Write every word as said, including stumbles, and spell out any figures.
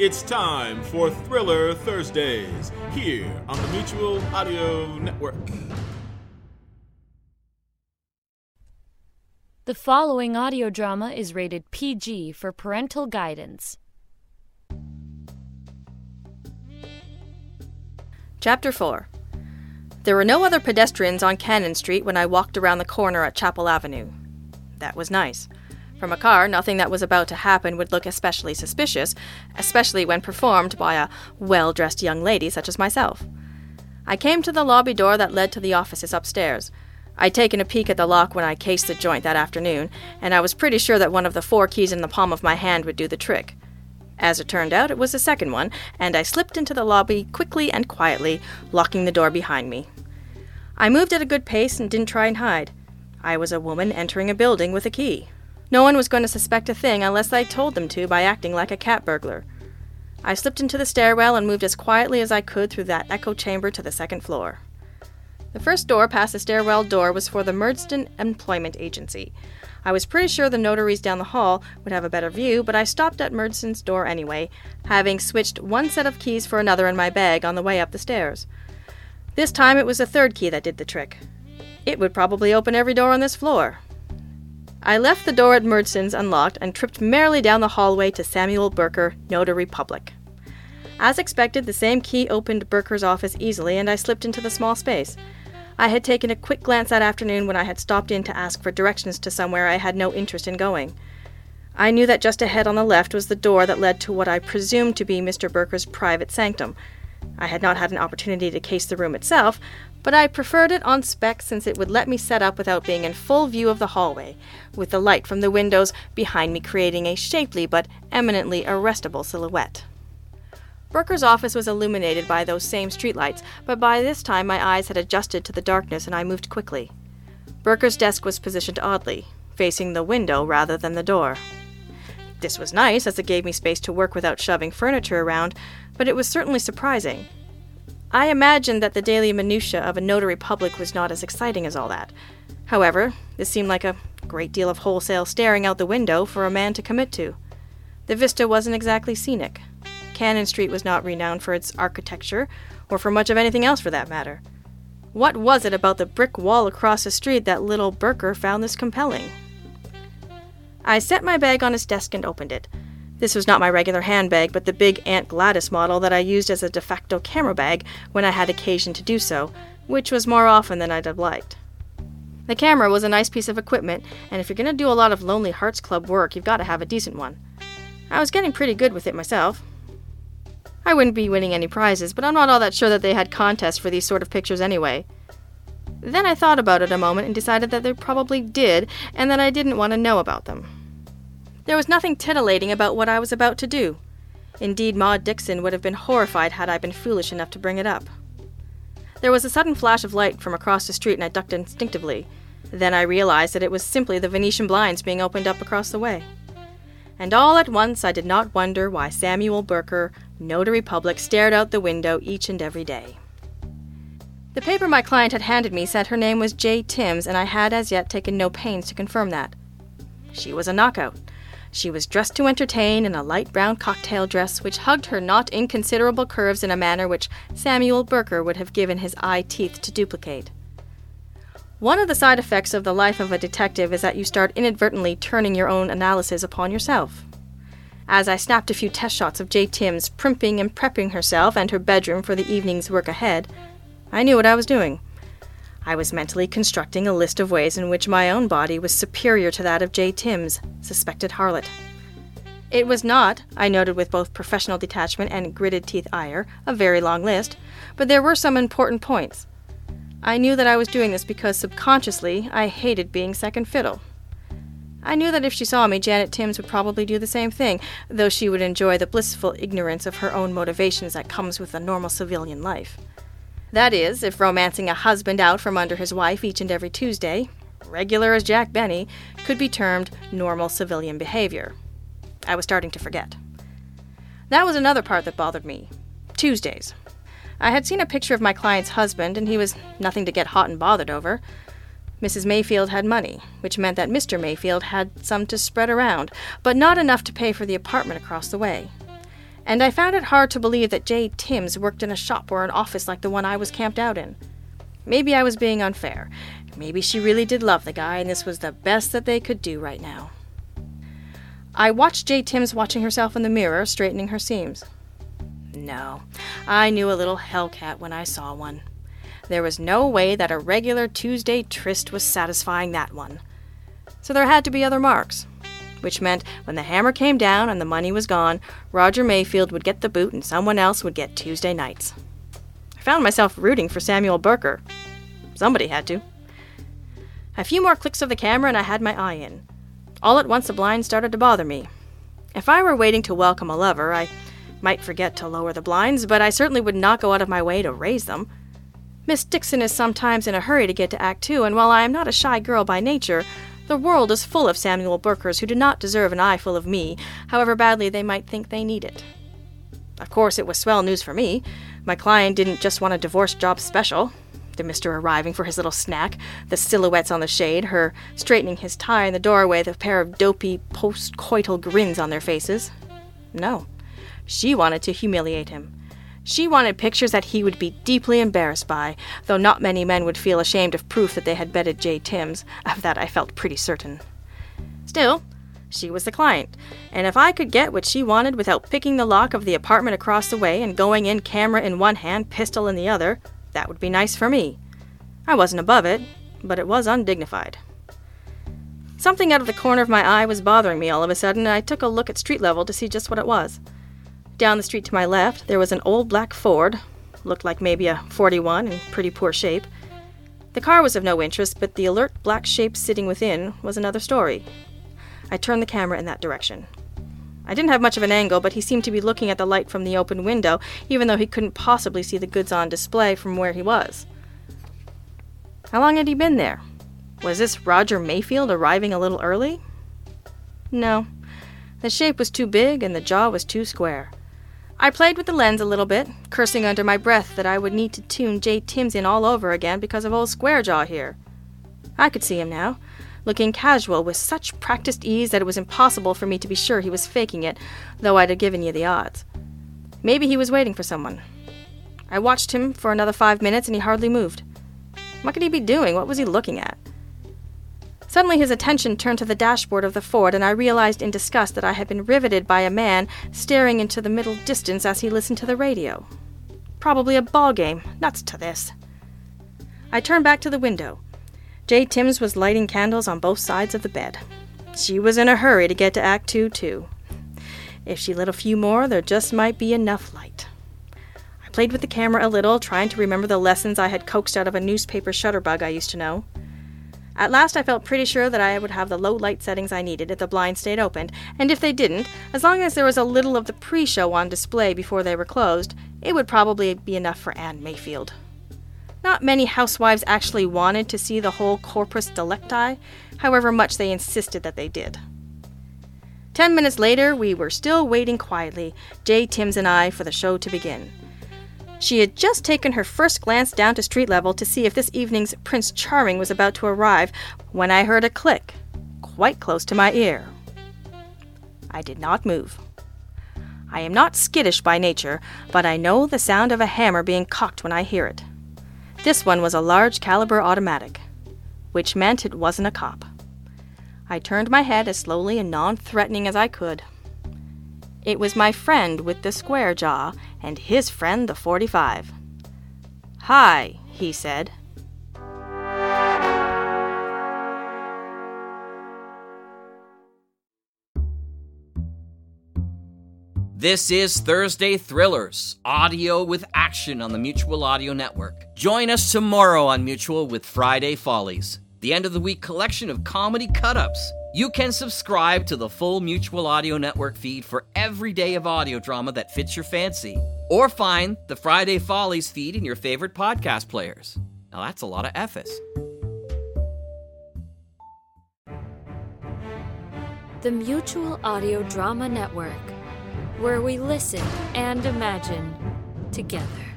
It's time for Thriller Thursdays, here on the Mutual Audio Network. The following audio drama is rated P G for parental guidance. Chapter four. There were no other pedestrians on Cannon Street when I walked around the corner at Chapel Avenue. That was nice. From a car, nothing that was about to happen would look especially suspicious, especially when performed by a well-dressed young lady such as myself. I came to the lobby door that led to the offices upstairs. I'd taken a peek at the lock when I cased the joint that afternoon, and I was pretty sure that one of the four keys in the palm of my hand would do the trick. As it turned out, it was the second one, and I slipped into the lobby quickly and quietly, locking the door behind me. I moved at a good pace and didn't try and hide. I was a woman entering a building with a key. No one was going to suspect a thing unless I told them to by acting like a cat burglar. I slipped into the stairwell and moved as quietly as I could through that echo chamber to the second floor. The first door past the stairwell door was for the Murdston Employment Agency. I was pretty sure the notaries down the hall would have a better view, but I stopped at Murdston's door anyway, having switched one set of keys for another in my bag on the way up the stairs. This time it was the third key that did the trick. It would probably open every door on this floor. I left the door at Murdston's unlocked and tripped merrily down the hallway to Samuel Burker, Notary Public. As expected, the same key opened Burker's office easily, and I slipped into the small space. I had taken a quick glance that afternoon when I had stopped in to ask for directions to somewhere I had no interest in going. I knew that just ahead on the left was the door that led to what I presumed to be Mister Burker's private sanctum. I had not had an opportunity to case the room itself, but I preferred it on spec since it would let me set up without being in full view of the hallway, with the light from the windows behind me creating a shapely but eminently arrestable silhouette. Burker's office was illuminated by those same streetlights, but by this time my eyes had adjusted to the darkness and I moved quickly. Burker's desk was positioned oddly, facing the window rather than the door. This was nice, as it gave me space to work without shoving furniture around, but it was certainly surprising. I imagined that the daily minutiae of a notary public was not as exciting as all that. However, this seemed like a great deal of wholesale staring out the window for a man to commit to. The vista wasn't exactly scenic. Cannon Street was not renowned for its architecture, or for much of anything else for that matter. What was it about the brick wall across the street that little Burker found this compelling? I set my bag on his desk and opened it. This was not my regular handbag, but the big Aunt Gladys model that I used as a de facto camera bag when I had occasion to do so, which was more often than I'd have liked. The camera was a nice piece of equipment, and if you're going to do a lot of Lonely Hearts Club work, you've got to have a decent one. I was getting pretty good with it myself. I wouldn't be winning any prizes, but I'm not all that sure that they had contests for these sort of pictures anyway. Then I thought about it a moment and decided that they probably did, and that I didn't want to know about them. There was nothing titillating about what I was about to do. Indeed, Maud Dixon would have been horrified had I been foolish enough to bring it up. There was a sudden flash of light from across the street, and I ducked instinctively. Then I realized that it was simply the Venetian blinds being opened up across the way. And all at once I did not wonder why Samuel Burker, Notary Public, stared out the window each and every day. The paper my client had handed me said her name was Jay Timms, and I had as yet taken no pains to confirm that. She was a knockout. She was dressed to entertain in a light brown cocktail dress which hugged her not inconsiderable curves in a manner which Samuel Burker would have given his eye teeth to duplicate. One of the side effects of the life of a detective is that you start inadvertently turning your own analysis upon yourself. As I snapped a few test shots of Jay Timms primping and prepping herself and her bedroom for the evening's work ahead, I knew what I was doing. I was mentally constructing a list of ways in which my own body was superior to that of Jay Timms, suspected harlot. It was not, I noted with both professional detachment and gritted teeth ire, a very long list, but there were some important points. I knew that I was doing this because subconsciously I hated being second fiddle. I knew that if she saw me, Janet Timms would probably do the same thing, though she would enjoy the blissful ignorance of her own motivations that comes with a normal civilian life. That is, if romancing a husband out from under his wife each and every Tuesday, regular as Jack Benny, could be termed normal civilian behavior. I was starting to forget. That was another part that bothered me. Tuesdays. I had seen a picture of my client's husband, and he was nothing to get hot and bothered over. Missus Mayfield had money, which meant that Mister Mayfield had some to spread around, but not enough to pay for the apartment across the way. and I found it hard to believe that Jay Timms worked in a shop or an office like the one I was camped out in. Maybe I was being unfair. Maybe she really did love the guy, and this was the best that they could do right now. I watched Jay Timms watching herself in the mirror, straightening her seams. No, I knew a little hellcat when I saw one. There was no way that a regular Tuesday tryst was satisfying that one. So there had to be other marks, which meant when the hammer came down and the money was gone, Roger Mayfield would get the boot and someone else would get Tuesday nights. I found myself rooting for Samuel Burker. Somebody had to. A few more clicks of the camera and I had my eye in. All at once the blind started to bother me. If I were waiting to welcome a lover, I might forget to lower the blinds, but I certainly would not go out of my way to raise them. Miss Dixon is sometimes in a hurry to get to Act Two, and while I am not a shy girl by nature, the world is full of Samuel Burkers who do not deserve an eyeful of me, however badly they might think they need it. Of course, it was swell news for me. My client didn't just want a divorce job special. The mister arriving for his little snack, the silhouettes on the shade, her straightening his tie in the doorway with a pair of dopey, post-coital grins on their faces. No. She wanted to humiliate him. She wanted pictures that he would be deeply embarrassed by, though not many men would feel ashamed of proof that they had bedded Jay Timms. Of that I felt pretty certain. Still, she was the client, and if I could get what she wanted without picking the lock of the apartment across the way and going in camera in one hand, pistol in the other, that would be nice for me. I wasn't above it, but it was undignified. Something out of the corner of my eye was bothering me all of a sudden, and I took a look at street level to see just what it was. Down the street to my left, there was an old black Ford, looked like maybe a forty-one, in pretty poor shape. The car was of no interest, but the alert black shape sitting within was another story. I turned the camera in that direction. I didn't have much of an angle, but he seemed to be looking at the light from the open window, even though he couldn't possibly see the goods on display from where he was. How long had he been there? Was this Roger Mayfield arriving a little early? No. The shape was too big and the jaw was too square. I played with the lens a little bit, cursing under my breath that I would need to tune Jay Timms in all over again because of old Squarejaw here. I could see him now, looking casual with such practiced ease that it was impossible for me to be sure he was faking it, though I'd have given you the odds. Maybe he was waiting for someone. I watched him for another five minutes and he hardly moved. What could he be doing? What was he looking at? Suddenly his attention turned to the dashboard of the Ford, and I realized in disgust that I had been riveted by a man staring into the middle distance as he listened to the radio. Probably a ball game. Nuts to this. I turned back to the window. Jay Timms was lighting candles on both sides of the bed. She was in a hurry to get to Act Two, too. If she lit a few more, there just might be enough light. I played with the camera a little, trying to remember the lessons I had coaxed out of a newspaper shutterbug I used to know. At last I felt pretty sure that I would have the low light settings I needed if the blinds stayed open, and if they didn't, as long as there was a little of the pre-show on display before they were closed, it would probably be enough for Anne Mayfield. Not many housewives actually wanted to see the whole corpus delicti, however much they insisted that they did. Ten minutes later, we were still waiting quietly, Jay Timms and I, for the show to begin. She had just taken her first glance down to street level to see if this evening's Prince Charming was about to arrive when I heard a click, quite close to my ear. I did not move. I am not skittish by nature, but I know the sound of a hammer being cocked when I hear it. This one was a large caliber automatic, which meant it wasn't a cop. I turned my head as slowly and non-threatening as I could. It was my friend with the square jaw and his friend the forty-five. "Hi," he said. This is Thursday Thrillers, audio with action on the Mutual Audio Network. Join us tomorrow on Mutual with Friday Follies, the end of the week collection of comedy cut-ups. You can subscribe to the full Mutual Audio Network feed for every day of audio drama that fits your fancy. Or find the Friday Follies feed in your favorite podcast players. Now that's a lot of F's. The Mutual Audio Drama Network, where we listen and imagine together.